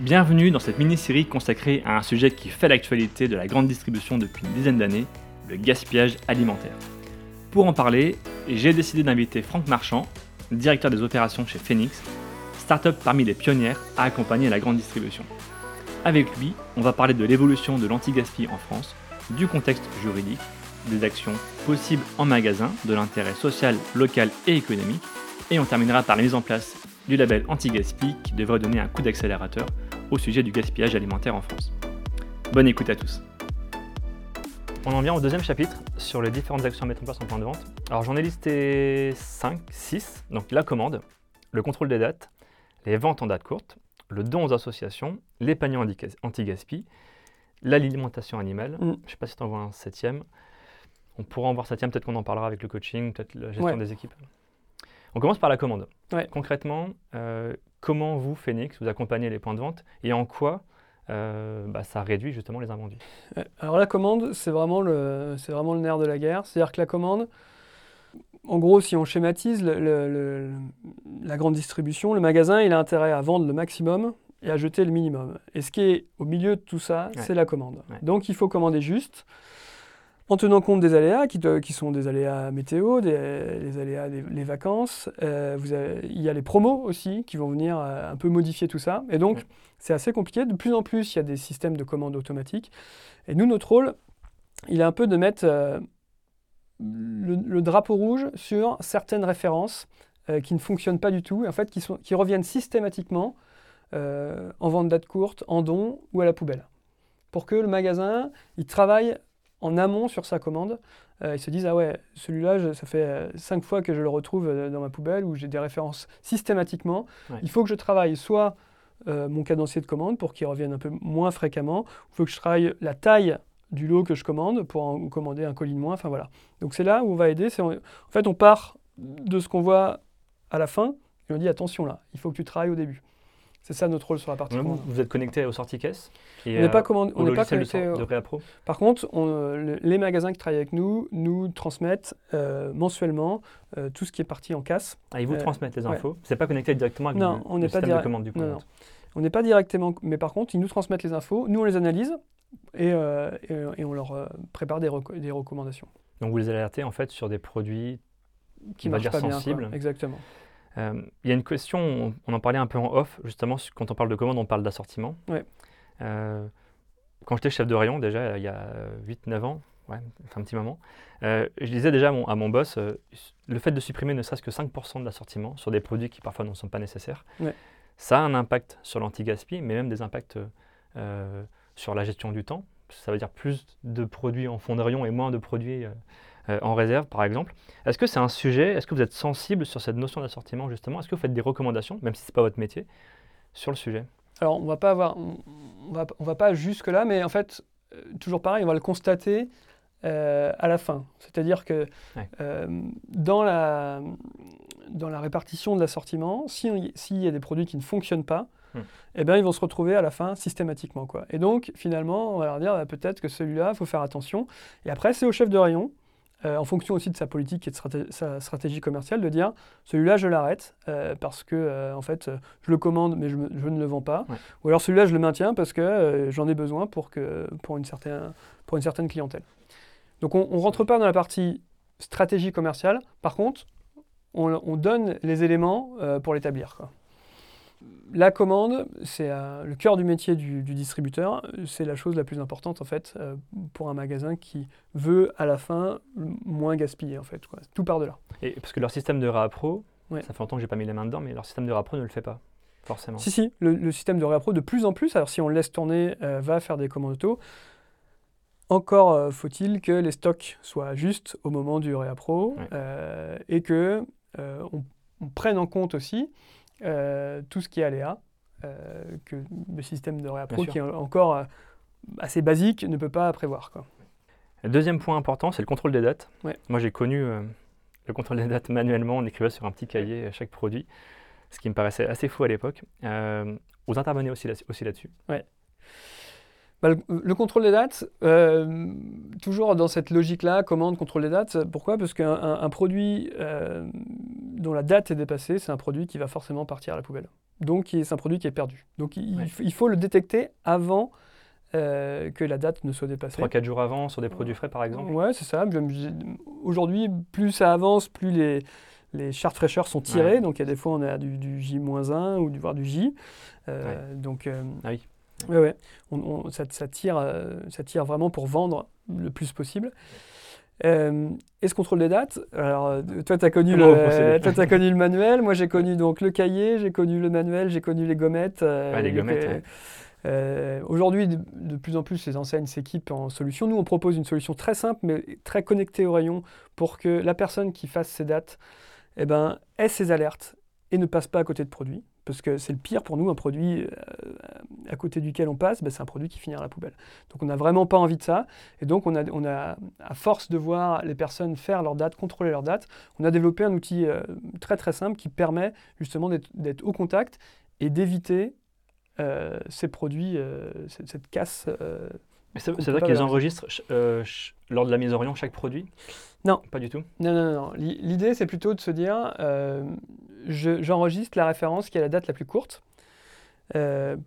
Bienvenue dans cette mini-série consacrée à un sujet qui fait l'actualité de la grande distribution depuis une dizaine d'années, le gaspillage alimentaire. Pour en parler, j'ai décidé d'inviter Franck Marchand, directeur des opérations chez Phenix, start-up parmi les pionnières à accompagner la grande distribution. Avec lui, on va parler de l'évolution de l'anti-gaspillage en France, du contexte juridique, des actions possibles en magasin, de l'intérêt social, local et économique, et on terminera par la mise en place du label anti-gaspillage qui devrait donner un coup d'accélérateur au sujet du gaspillage alimentaire en France. Bonne écoute à tous. On en vient au deuxième chapitre sur les différentes actions à mettre en place en point de vente. Alors j'en ai listé 5, 6, donc la commande, le contrôle des dates, les ventes en date courte, le don aux associations, les paniers anti-gaspi, l'alimentation animale, je ne sais pas si tu en vois un 7e, on pourra en voir 7e, peut-être qu'on en parlera avec le coaching, peut-être la gestion des équipes. On commence par la commande. Concrètement, comment vous, Phenix, vous accompagnez les points de vente et en quoi ça réduit justement les invendus? Alors la commande, c'est vraiment le nerf de la guerre. C'est-à-dire que la commande, en gros, si on schématise, la grande distribution, le magasin, il a intérêt à vendre le maximum et à jeter le minimum. Et ce qui est au milieu de tout ça, c'est la commande. Donc il faut commander juste, en tenant compte des aléas, qui sont des aléas météo, les aléas des vacances. Il y a les promos aussi qui vont venir un peu modifier tout ça. Et donc, c'est assez compliqué. De plus en plus, il y a des systèmes de commandes automatiques. Et nous, notre rôle, il est un peu de mettre le drapeau rouge sur certaines références qui ne fonctionnent pas du tout, et en fait, qui reviennent systématiquement en vente date courte, en don ou à la poubelle. Pour que le magasin, il travaille en amont sur sa commande, ils se disent « Ah ouais, celui-là, ça fait 5 fois que je le retrouve dans ma poubelle où j'ai des références systématiquement. Ouais. Il faut que je travaille soit mon cadencier de commande pour qu'il revienne un peu moins fréquemment, il faut que je travaille la taille du lot que je commande pour en commander un colis de moins. » Enfin voilà. Donc c'est là où on va aider. En fait, on part de ce qu'on voit à la fin et on dit « Attention là, il faut que tu travailles au début. » C'est ça notre rôle sur la partie commande. Vous êtes connecté aux sorties caisses et on n'est pas connecté de Réappro. Par contre, les magasins qui travaillent avec nous transmettent mensuellement tout ce qui est parti en casse. Ah, ils vous transmettent les infos. C'est pas connecté directement avec le système de commande du point de vente. On n'est pas directement, mais par contre, ils nous transmettent les infos. Nous, on les analyse et on leur prépare des recommandations. Donc, vous les alertez en fait sur des produits qui marchent pas bien, sensibles. Quoi. Exactement. Il y a une question, on en parlait un peu en off, justement, quand on parle de commande, on parle d'assortiment. Ouais. Quand j'étais chef de rayon, déjà, il y a 8-9 ans, c'est un petit moment, je disais déjà à mon boss, le fait de supprimer ne serait-ce que 5% de l'assortiment sur des produits qui parfois ne sont pas nécessaires, ça a un impact sur l'anti-gaspi, mais même des impacts sur la gestion du temps. Ça veut dire plus de produits en fond de rayon et moins de produits en réserve, par exemple. Est-ce que c'est un sujet? Est-ce que vous êtes sensible sur cette notion d'assortiment, justement? Est-ce que vous faites des recommandations, même si ce n'est pas votre métier, sur le sujet? Alors, on va pas jusque-là, mais en fait, toujours pareil, on va le constater à la fin. C'est-à-dire que dans la répartition de l'assortiment, s'il y a des produits qui ne fonctionnent pas, eh bien, ils vont se retrouver à la fin systématiquement. Et donc, finalement, on va leur dire peut-être que celui-là, il faut faire attention. Et après, c'est au chef de rayon, en fonction aussi de sa politique et de sa stratégie commerciale, de dire celui-là, je l'arrête parce que, en fait, je le commande, mais je ne le vends pas. Ou alors celui-là, je le maintiens parce que j'en ai besoin pour une certaine clientèle. Donc, on ne rentre pas dans la partie stratégie commerciale. Par contre, on donne les éléments pour l'établir. La commande, c'est le cœur du métier du distributeur. C'est la chose la plus importante en fait pour un magasin qui veut à la fin moins gaspiller en fait. Tout part de là. Et parce que leur système de Réappro, ça fait longtemps que j'ai pas mis les mains dedans, mais leur système de Réappro ne le fait pas forcément. Si, le système de Réappro de plus en plus. Alors si on le laisse tourner, va faire des commandes auto. Encore faut-il que les stocks soient justes au moment du Réappro et que on prenne en compte aussi. Tout ce qui est aléa, que le système de Réappro, qui est encore assez basique, ne peut pas prévoir. Le deuxième point important, c'est le contrôle des dates. Moi, j'ai connu le contrôle des dates manuellement. On écrivait sur un petit cahier chaque produit, ce qui me paraissait assez fou à l'époque. Vous intervenez aussi là-dessus. Le contrôle des dates, toujours dans cette logique-là, commande, contrôle des dates. Pourquoi ? Parce qu'un produit dont la date est dépassée, c'est un produit qui va forcément partir à la poubelle. donc c'est un produit qui est perdu. Donc il faut le détecter avant que la date ne soit dépassée. 3-4 jours avant, sur des produits frais par exemple. Ouais, c'est ça. Aujourd'hui, plus ça avance, plus les chartes fraîcheurs sont tirées. Ouais. Donc il y a des fois, on a du J-1 ou voire du J. Ouais. Ça tire vraiment pour vendre le plus possible. Et ce contrôle des dates, alors toi tu as connu, connu le manuel, moi j'ai connu donc le cahier, j'ai connu le manuel, j'ai connu les gommettes. Aujourd'hui, de plus en plus, les enseignes s'équipent en solutions. Nous, on propose une solution très simple mais très connectée au rayon pour que la personne qui fasse ses dates ait ses alertes et ne passe pas à côté de produits. Parce que c'est le pire pour nous, un produit à côté duquel on passe, c'est un produit qui finira à la poubelle. Donc on n'a vraiment pas envie de ça. Et donc on a, à force de voir les personnes faire leurs dates, contrôler leurs dates, on a développé un outil très très simple qui permet justement d'être au contact et d'éviter ces produits, cette casse. C'est vrai qu'ils enregistrent lors de la mise en rayon chaque produit? Non. Pas du tout? Non. L'idée, c'est plutôt de se dire, j'enregistre la référence qui est la date la plus courte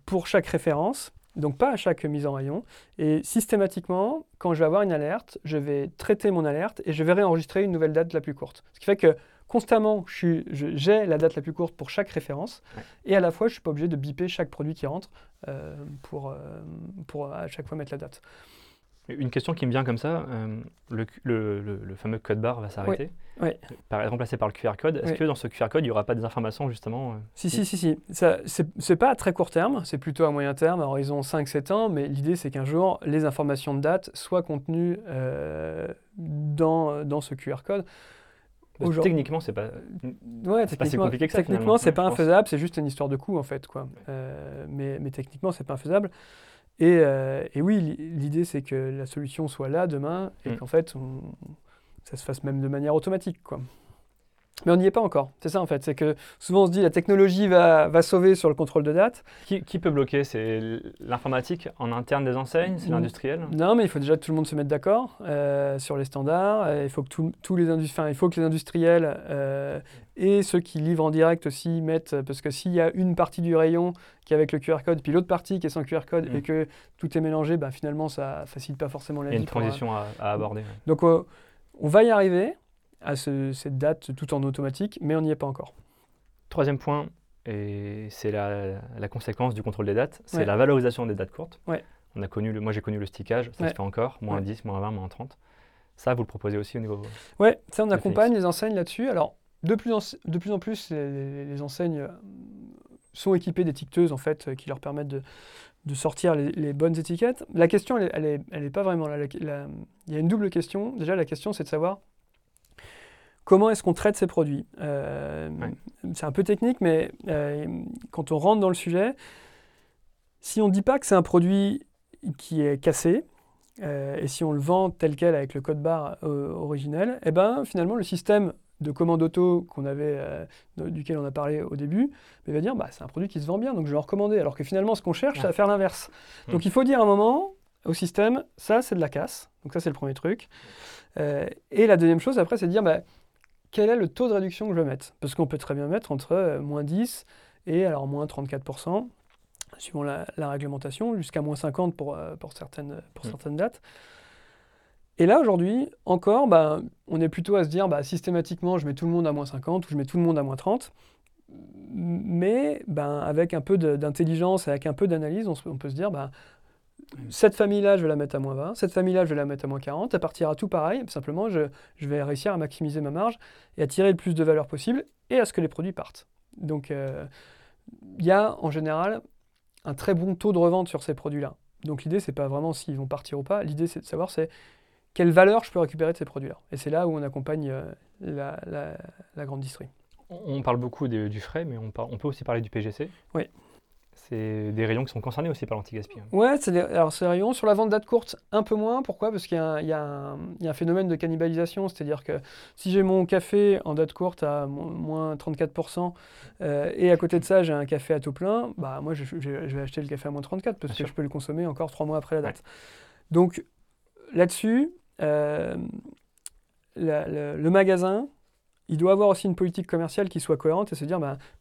pour chaque référence, donc pas à chaque mise en rayon. Et systématiquement, quand je vais avoir une alerte, je vais traiter mon alerte et je vais réenregistrer une nouvelle date la plus courte. Ce qui fait que constamment, j'ai la date la plus courte pour chaque référence et à la fois, je ne suis pas obligé de biper chaque produit qui rentre pour à chaque fois mettre la date. Une question qui me vient comme ça, le fameux code barre va s'arrêter, remplacé par le QR code. Est-ce que dans ce QR code, il n'y aura pas des informations justement Si. Ce n'est pas à très court terme, c'est plutôt à moyen terme, à horizon 5-7 ans, mais l'idée c'est qu'un jour, les informations de date soient contenues dans ce QR code. Techniquement, c'est pas si compliqué que ça. Techniquement, c'est pas infaisable, c'est juste une histoire de coût en fait, quoi. Mais techniquement, c'est pas infaisable. Et oui, l'idée c'est que la solution soit là demain et qu'en fait, ça se fasse même de manière automatique, quoi. Mais on n'y est pas encore. C'est ça en fait, c'est que souvent on se dit la technologie va sauver sur le contrôle de date. Qui peut bloquer? C'est l'informatique en interne des enseignes? C'est l'industriel? Non, mais il faut déjà que tout le monde se mette d'accord sur les standards. Il faut que les industriels et ceux qui livrent en direct aussi mettent, parce que s'il y a une partie du rayon qui est avec le QR code, puis l'autre partie qui est sans QR code et que tout est mélangé, finalement ça facilite pas forcément la vie. Il y a une transition à aborder. Ouais. Donc on va y arriver à cette date tout en automatique, mais on n'y est pas encore. Troisième point, et c'est la conséquence du contrôle des dates, c'est la valorisation des dates courtes. Ouais. Moi j'ai connu le stickage, ça se fait encore, moins 10, moins 20, moins 30. Ça, vous le proposez aussi au niveau... Oui, ça on accompagne les enseignes là-dessus. Alors, de plus en plus, les enseignes sont équipées d'étiqueteuses en fait, qui leur permettent de sortir les bonnes étiquettes. La question, elle n'est pas vraiment là. Il y a une double question. Déjà, la question, c'est de savoir comment est-ce qu'on traite ces produits. C'est un peu technique, mais quand on rentre dans le sujet, si on ne dit pas que c'est un produit qui est cassé, et si on le vend tel quel avec le code barre originel, finalement le système de commande auto qu'on avait, duquel on a parlé au début, va dire c'est un produit qui se vend bien, donc je vais en recommander. Alors que finalement ce qu'on cherche, c'est à faire l'inverse. Donc il faut dire à un moment au système, ça c'est de la casse, donc ça c'est le premier truc. Et la deuxième chose après, c'est de dire... quel est le taux de réduction que je vais mettre? Parce qu'on peut très bien mettre entre moins 10 et alors moins 34%, suivant la réglementation, jusqu'à moins 50% pour certaines dates. Et là, aujourd'hui, encore, on est plutôt à se dire, systématiquement, je mets tout le monde à moins 50 ou je mets tout le monde à moins 30. Mais avec un peu d'intelligence, avec un peu d'analyse, on peut se dire... cette famille-là, je vais la mettre à moins 20, cette famille-là, je vais la mettre à moins 40, elle partira tout pareil, simplement, je vais réussir à maximiser ma marge et à tirer le plus de valeur possible et à ce que les produits partent. Donc, il y a, en général, un très bon taux de revente sur ces produits-là. Donc, l'idée, c'est pas vraiment s'ils vont partir ou pas, l'idée, c'est de savoir quelle valeur je peux récupérer de ces produits-là. Et c'est là où on accompagne la grande distrie. On parle beaucoup du frais, mais on peut aussi parler du PGC. Oui. C'est des rayons qui sont concernés aussi par l'anti-gaspillage. Oui, c'est des rayons. Sur la vente date courte, un peu moins. Pourquoi? Parce qu'il y a un phénomène de cannibalisation. C'est-à-dire que si j'ai mon café en date courte à moins 34% et à côté de ça, j'ai un café à taux plein, moi, je vais acheter le café à moins 34 parce que je peux le consommer encore 3 mois après la date. Ouais. Donc, là-dessus, le magasin, il doit avoir aussi une politique commerciale qui soit cohérente et se dire,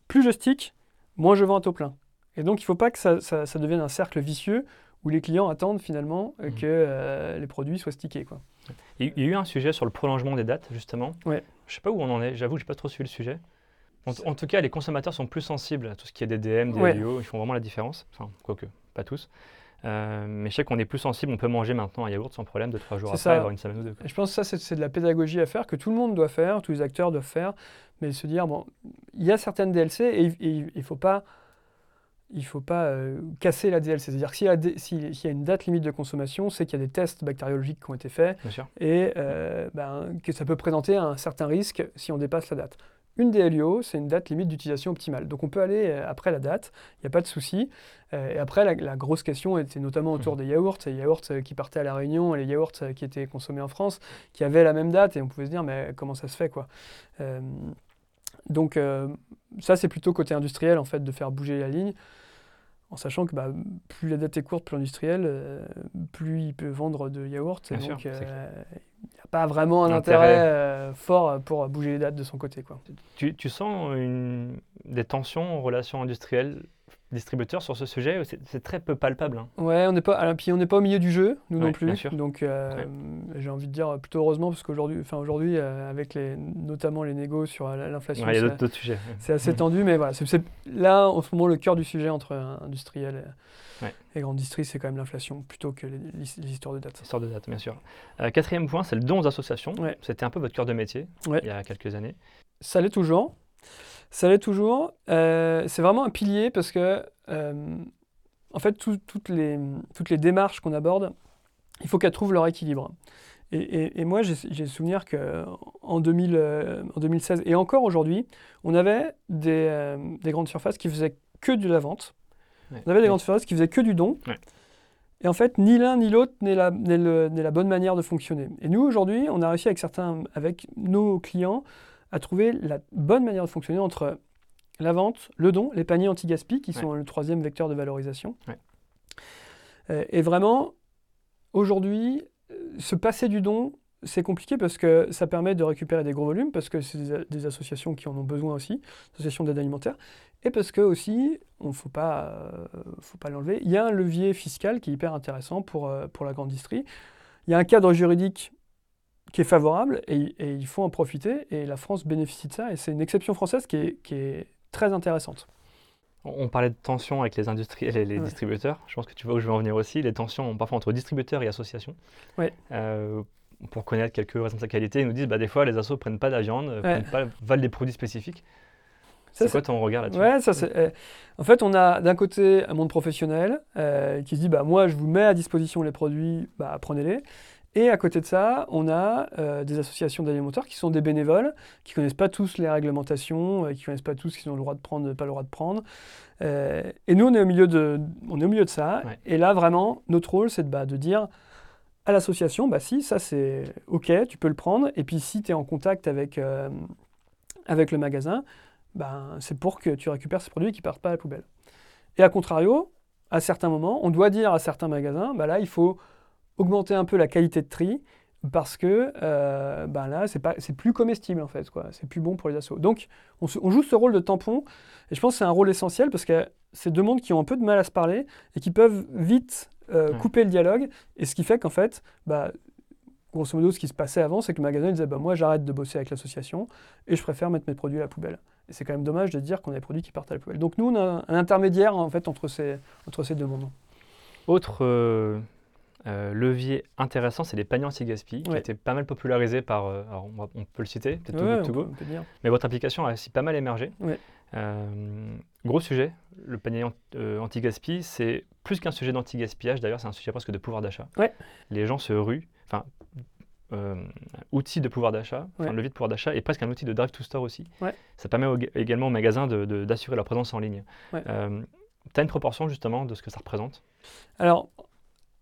plus je stick, moins je vends à taux plein. Et donc, il ne faut pas que ça devienne un cercle vicieux où les clients attendent finalement que les produits soient stickés, quoi. Il y a eu un sujet sur le prolongement des dates, justement. Ouais. Je ne sais pas où on en est. J'avoue, je n'ai pas trop suivi le sujet. En tout cas, les consommateurs sont plus sensibles à tout ce qui est des DM, des LIO. Ils font vraiment la différence. Enfin, quoique, pas tous. Mais je sais qu'on est plus sensible. On peut manger maintenant un yaourt sans problème 2-3 jours après, avoir une semaine ou deux. Je pense que ça, c'est de la pédagogie à faire, que tout le monde doit faire, tous les acteurs doivent faire. Mais se dire, bon, il y a certaines DLC et il ne faut pas... Il ne faut pas casser la DLC. C'est-à-dire que s'il y a une date limite de consommation, c'est qu'il y a des tests bactériologiques qui ont été faits et que ça peut présenter un certain risque si on dépasse la date. Une DLIO, c'est une date limite d'utilisation optimale. Donc on peut aller après la date, il n'y a pas de souci. Et après, la grosse question était notamment autour des yaourts. Les yaourts qui partaient à La Réunion et les yaourts qui étaient consommés en France, qui avaient la même date et on pouvait se dire, mais comment ça se fait, quoi? Donc ça, c'est plutôt côté industriel, en fait, de faire bouger la ligne, en sachant que plus la date est courte, plus l'industriel, plus il peut vendre de yaourt. Et donc, il n'y a pas vraiment un intérêt fort pour bouger les dates de son côté, quoi. Tu sens des tensions en relation industrielle distributeur sur ce sujet, c'est très peu palpable, hein. Ouais, on n'est pas au milieu du jeu, nous non plus. Donc j'ai envie de dire plutôt heureusement, parce qu'aujourd'hui, avec notamment les négos sur l'inflation, il y a d'autres sujets. C'est assez tendu, mais voilà, c'est là en ce moment le cœur du sujet entre industriel et grande distrie, c'est quand même l'inflation plutôt que les histoires de date. Les histoires de date, bien sûr. Quatrième point, c'est le don aux associations. Ouais. C'était un peu votre cœur de métier il y a quelques années. Ça l'est toujours. Ça l'est toujours. C'est vraiment un pilier parce que, en fait, toutes les démarches qu'on aborde, il faut qu'elles trouvent leur équilibre. Et moi, j'ai le souvenir qu'en 2016 et encore aujourd'hui, on avait des grandes surfaces qui faisaient que de la vente. Ouais. On avait des grandes surfaces qui faisaient que du don. Ouais. Et en fait, ni l'un ni l'autre n'est la bonne manière de fonctionner. Et nous, aujourd'hui, on a réussi avec nos clients, à trouver la bonne manière de fonctionner entre la vente, le don, les paniers anti-gaspi, qui sont le troisième vecteur de valorisation. Ouais. Et vraiment, aujourd'hui, se passer du don, c'est compliqué parce que ça permet de récupérer des gros volumes, parce que c'est des associations qui en ont besoin aussi, des associations d'aide alimentaire, et parce que aussi, on ne faut pas l'enlever, il y a un levier fiscal qui est hyper intéressant pour la grande distrie. Il y a un cadre juridique qui est favorable, et il faut en profiter, et la France bénéficie de ça, et c'est une exception française qui est très intéressante. On parlait de tensions avec les industriels et les distributeurs, je pense que tu vois où je veux en venir aussi, les tensions parfois entre distributeurs et associations. Ouais. Pour connaître quelques raisons de sa qualité, ils nous disent des fois les assos ne prennent pas de la viande, valent des produits spécifiques. C'est quoi ton regard là-dessus ? Ouais, ça c'est. En fait, on a d'un côté un monde professionnel qui se dit moi je vous mets à disposition les produits, prenez-les. Et à côté de ça, on a des associations d'alimenteurs qui sont des bénévoles, qui ne connaissent pas tous les réglementations, qui ne connaissent pas tous ce qu'ils ont le droit de prendre, pas le droit de prendre. Et nous, on est au milieu de ça. Ouais. Et là, vraiment, notre rôle, c'est de dire à l'association, si, ça c'est OK, tu peux le prendre. Et puis si tu es en contact avec le magasin, c'est pour que tu récupères ces produits qui ne partent pas à la poubelle. Et à contrario, à certains moments, on doit dire à certains magasins, là, il faut augmenter un peu la qualité de tri parce que là, c'est plus comestible en fait, quoi. C'est plus bon pour les assos. Donc, on joue ce rôle de tampon et je pense que c'est un rôle essentiel parce que c'est deux mondes qui ont un peu de mal à se parler et qui peuvent vite couper le dialogue. Et ce qui fait qu'en fait, grosso modo, ce qui se passait avant, c'est que le magasin disait moi, j'arrête de bosser avec l'association et je préfère mettre mes produits à la poubelle. Et c'est quand même dommage de dire qu'on a des produits qui partent à la poubelle. Donc, nous, on a un intermédiaire en fait entre ces deux mondes. Autre levier intéressant, c'est les paniers anti-gaspi qui étaient pas mal popularisés par, on peut le citer, peut-être Togo, mais votre application a aussi pas mal émergé. Ouais. Gros sujet, le panier anti-gaspi, c'est plus qu'un sujet d'anti-gaspillage, d'ailleurs c'est un sujet presque de pouvoir d'achat. Ouais. Les gens se ruent, outil de pouvoir d'achat, levier de pouvoir d'achat et presque un outil de drive to store aussi. Ouais. Ça permet également aux magasins d'assurer leur présence en ligne. Ouais. Tu as une proportion justement de ce que ça représente ? Alors,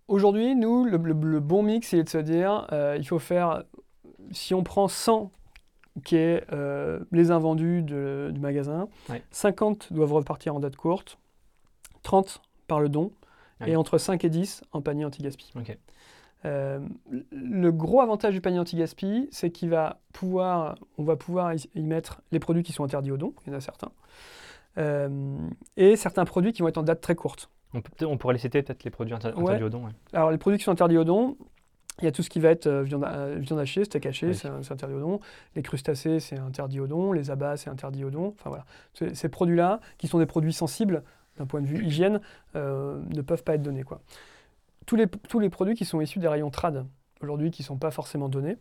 aujourd'hui, nous, le bon mix, c'est de se dire, il faut faire, si on prend 100 qui est les invendus du magasin, 50 doivent repartir en date courte, 30 par le don, et entre 5 et 10 en panier anti-gaspi. Okay. Le gros avantage du panier anti-gaspi, c'est qu'on va pouvoir y mettre les produits qui sont interdits au don, il y en a certains, et certains produits qui vont être en date très courte. On pourrait les citer peut-être les produits interdits aux dons. Ouais. Alors les produits qui sont interdits aux dons, il y a tout ce qui va être viande hachée, steak haché, oui. c'est interdit aux dons. Les crustacés, c'est interdit aux dons. Les abats, c'est interdit aux dons. Enfin voilà, ces produits-là, qui sont des produits sensibles d'un point de vue hygiène, ne peuvent pas être donnés, quoi. Tous les produits qui sont issus des rayons trad, aujourd'hui, qui ne sont pas forcément donnés,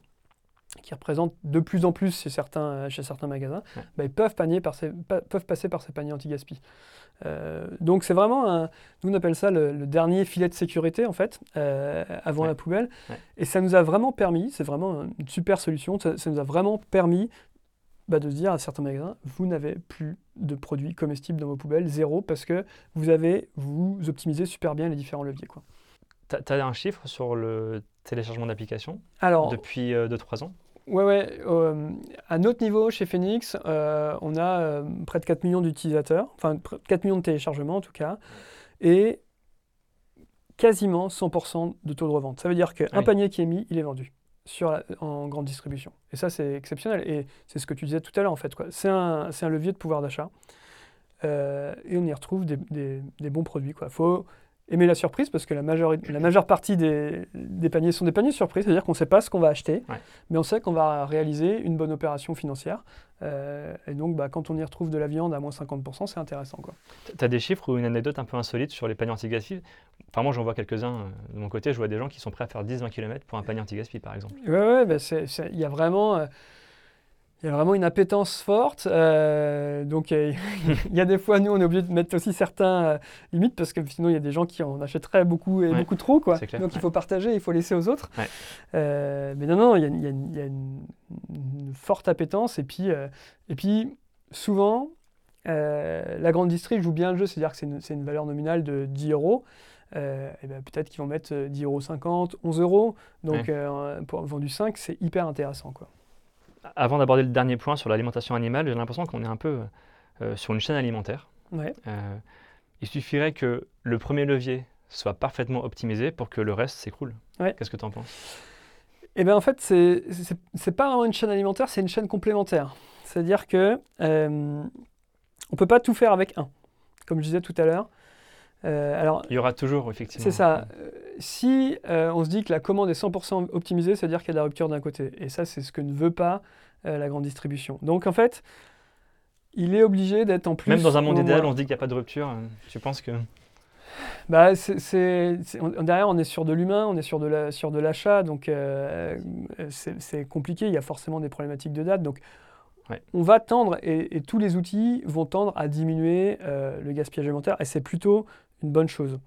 qui représentent de plus en plus chez certains magasins, ouais. Ils peuvent passer par ces paniers anti-gaspi. Donc c'est vraiment, nous on appelle ça le dernier filet de sécurité en fait, avant ouais. la poubelle. Ouais. Et ça nous a vraiment permis, c'est vraiment une super solution, ça nous a vraiment permis de se dire à certains magasins, vous n'avez plus de produits comestibles dans vos poubelles, zéro, parce que vous optimisez super bien les différents leviers, quoi. Tu as un chiffre sur le téléchargement d'applications depuis 2-3 ans? Ouais. À notre niveau, chez Phenix, on a près de 4 millions d'utilisateurs, enfin 4 millions de téléchargements en tout cas, et quasiment 100% de taux de revente. Ça veut dire qu'un panier qui est mis, il est vendu en grande distribution. Et ça, c'est exceptionnel. Et c'est ce que tu disais tout à l'heure en fait, quoi. C'est un levier de pouvoir d'achat. Et on y retrouve des bons produits, quoi. Faut aimer la surprise, parce que la majeure partie des paniers sont des paniers surprises, c'est-à-dire qu'on ne sait pas ce qu'on va acheter, mais on sait qu'on va réaliser une bonne opération financière. Et donc, quand on y retrouve de la viande à moins 50%, c'est intéressant, quoi. Tu as des chiffres ou une anecdote un peu insolite sur les paniers anti-gaspi? Enfin, moi, j'en vois quelques-uns de mon côté. Je vois des gens qui sont prêts à faire 10-20 km pour un panier anti-gaspi, par exemple. Il y a vraiment... Il y a vraiment une appétence forte, donc il y a des fois, nous, on est obligé de mettre aussi certains limites, parce que sinon, il y a des gens qui en achèteraient beaucoup et beaucoup trop, quoi. Clair, donc, il faut partager, il faut laisser aux autres. Mais non, il y a une forte appétence. Et puis souvent, la grande distrie joue bien le jeu, c'est-à-dire que c'est une valeur nominale de 10 €. Peut-être qu'ils vont mettre 10,50 €, 11 €. Donc, pour vendu 5, c'est hyper intéressant, quoi. Avant d'aborder le dernier point sur l'alimentation animale, j'ai l'impression qu'on est un peu sur une chaîne alimentaire. Il suffirait que le premier levier soit parfaitement optimisé pour que le reste s'écroule. Qu'est-ce que tu en penses? En fait, c'est pas vraiment une chaîne alimentaire, c'est une chaîne complémentaire. C'est-à-dire que on peut pas tout faire avec un, comme je disais tout à l'heure. Alors, il y aura toujours, effectivement. C'est ça. Si on se dit que la commande est 100% optimisée, ça veut dire qu'il y a de la rupture d'un côté. Et ça, c'est ce que ne veut pas la grande distribution. Donc, en fait, il est obligé d'être en plus... Même dans un monde idéal, on se dit qu'il n'y a pas de rupture. Tu penses que... derrière, on est sur de l'humain, on est sur de l'achat. Donc, c'est compliqué. Il y a forcément des problématiques de date. Donc, on va tendre, et tous les outils vont tendre à diminuer le gaspillage alimentaire. Et c'est plutôt une bonne chose.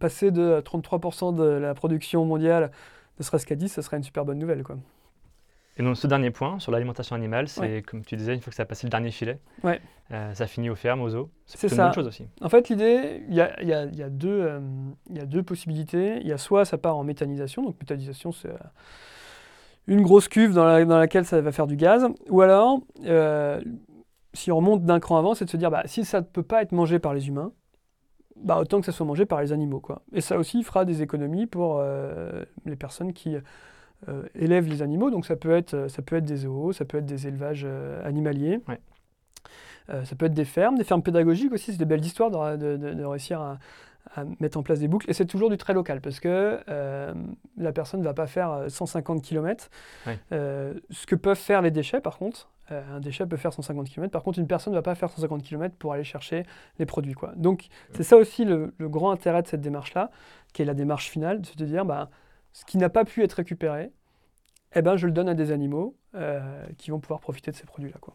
Passer de 33% de la production mondiale, ne serait-ce qu'à 10, ce serait une super bonne nouvelle, quoi. Et donc ce dernier point sur l'alimentation animale, c'est comme tu disais, une fois que ça a passé le dernier filet, ça finit aux fermes, aux zoos. C'est une bonne chose aussi. En fait, l'idée, il y a deux possibilités. Il y a soit ça part en méthanisation, donc méthanisation, c'est une grosse cuve dans laquelle ça va faire du gaz, ou alors, si on remonte d'un cran avant, c'est de se dire, si ça ne peut pas être mangé par les humains, autant que ça soit mangé par les animaux, quoi. Et ça aussi fera des économies pour les personnes qui élèvent les animaux. Donc ça peut être des zoos, ça peut être des élevages animaliers, ça peut être des fermes pédagogiques aussi. C'est des belles histoires de réussir à mettre en place des boucles. Et c'est toujours du très local, parce que la personne ne va pas faire 150 km. Ce que peuvent faire les déchets, par contre. Un déchet peut faire 150 km. Par contre, une personne ne va pas faire 150 km pour aller chercher les produits, quoi. Donc, c'est ça aussi le grand intérêt de cette démarche-là, qui est la démarche finale, c'est de dire, ce qui n'a pas pu être récupéré, je le donne à des animaux qui vont pouvoir profiter de ces produits-là, quoi.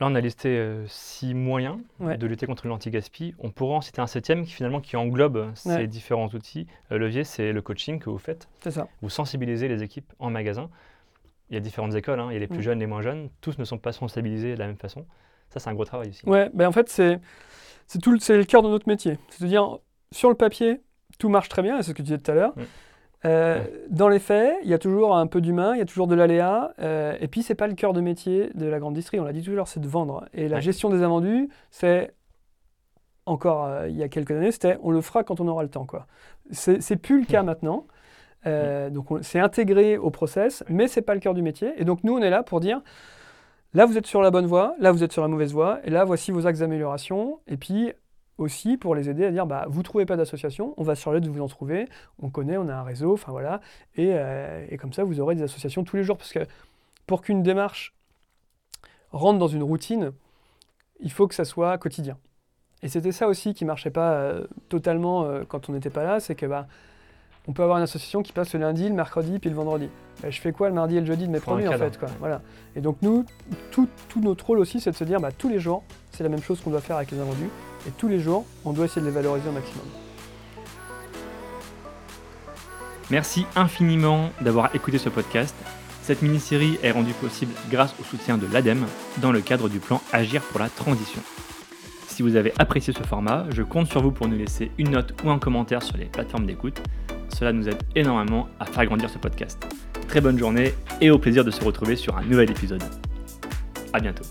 Là, on a listé 6 moyens de lutter contre l'anti-gaspi. On pourra en citer un 7e qui englobe ces différents outils. Le levier, c'est le coaching que vous faites. C'est ça. Vous sensibilisez les équipes en magasin. Il y a différentes écoles, il y a les plus jeunes, les moins jeunes. Tous ne sont pas sensibilisés de la même façon. Ça, c'est un gros travail aussi. En fait, c'est le cœur de notre métier. C'est-à-dire, sur le papier, tout marche très bien, c'est ce que tu disais tout à l'heure. Dans les faits, il y a toujours un peu d'humain, il y a toujours de l'aléa. Et puis, ce n'est pas le cœur de métier de la grande distrie. On l'a dit tout à l'heure, c'est de vendre. Et la gestion des invendus, c'est... Encore, il y a quelques années, c'était « on le fera quand on aura le temps », quoi. C'est plus le cas maintenant. Donc, c'est intégré au process, mais ce n'est pas le cœur du métier. Et donc, nous, on est là pour dire Là, vous êtes sur la bonne voie, là, vous êtes sur la mauvaise voie, et là, voici vos axes d'amélioration, et puis aussi pour les aider à dire, bah, vous ne trouvez pas d'association, on va se charger de vous en trouver, on connaît, on a un réseau, enfin voilà, et comme ça, vous aurez des associations tous les jours, parce que pour qu'une démarche rentre dans une routine, il faut que ça soit quotidien. Et c'était ça aussi qui ne marchait pas totalement quand on n'était pas là, c'est que bah, on peut avoir une association qui passe le lundi, le mercredi, puis le vendredi. Bah, je fais quoi le mardi et le jeudi de mes premiers en fait quoi. Voilà. Et donc nous, tout notre rôle aussi, c'est de se dire bah, tous les jours, c'est la même chose qu'on doit faire avec les invendus, et tous les jours, on doit essayer de les valoriser au maximum. Merci infiniment d'avoir écouté ce podcast. Cette mini-série est rendue possible grâce au soutien de l'ADEME dans le cadre du plan Agir pour la transition. Si vous avez apprécié ce format, je compte sur vous pour nous laisser une note ou un commentaire sur les plateformes d'écoute. Cela nous aide énormément à faire grandir ce podcast. Très bonne journée et au plaisir de se retrouver sur un nouvel épisode. À bientôt.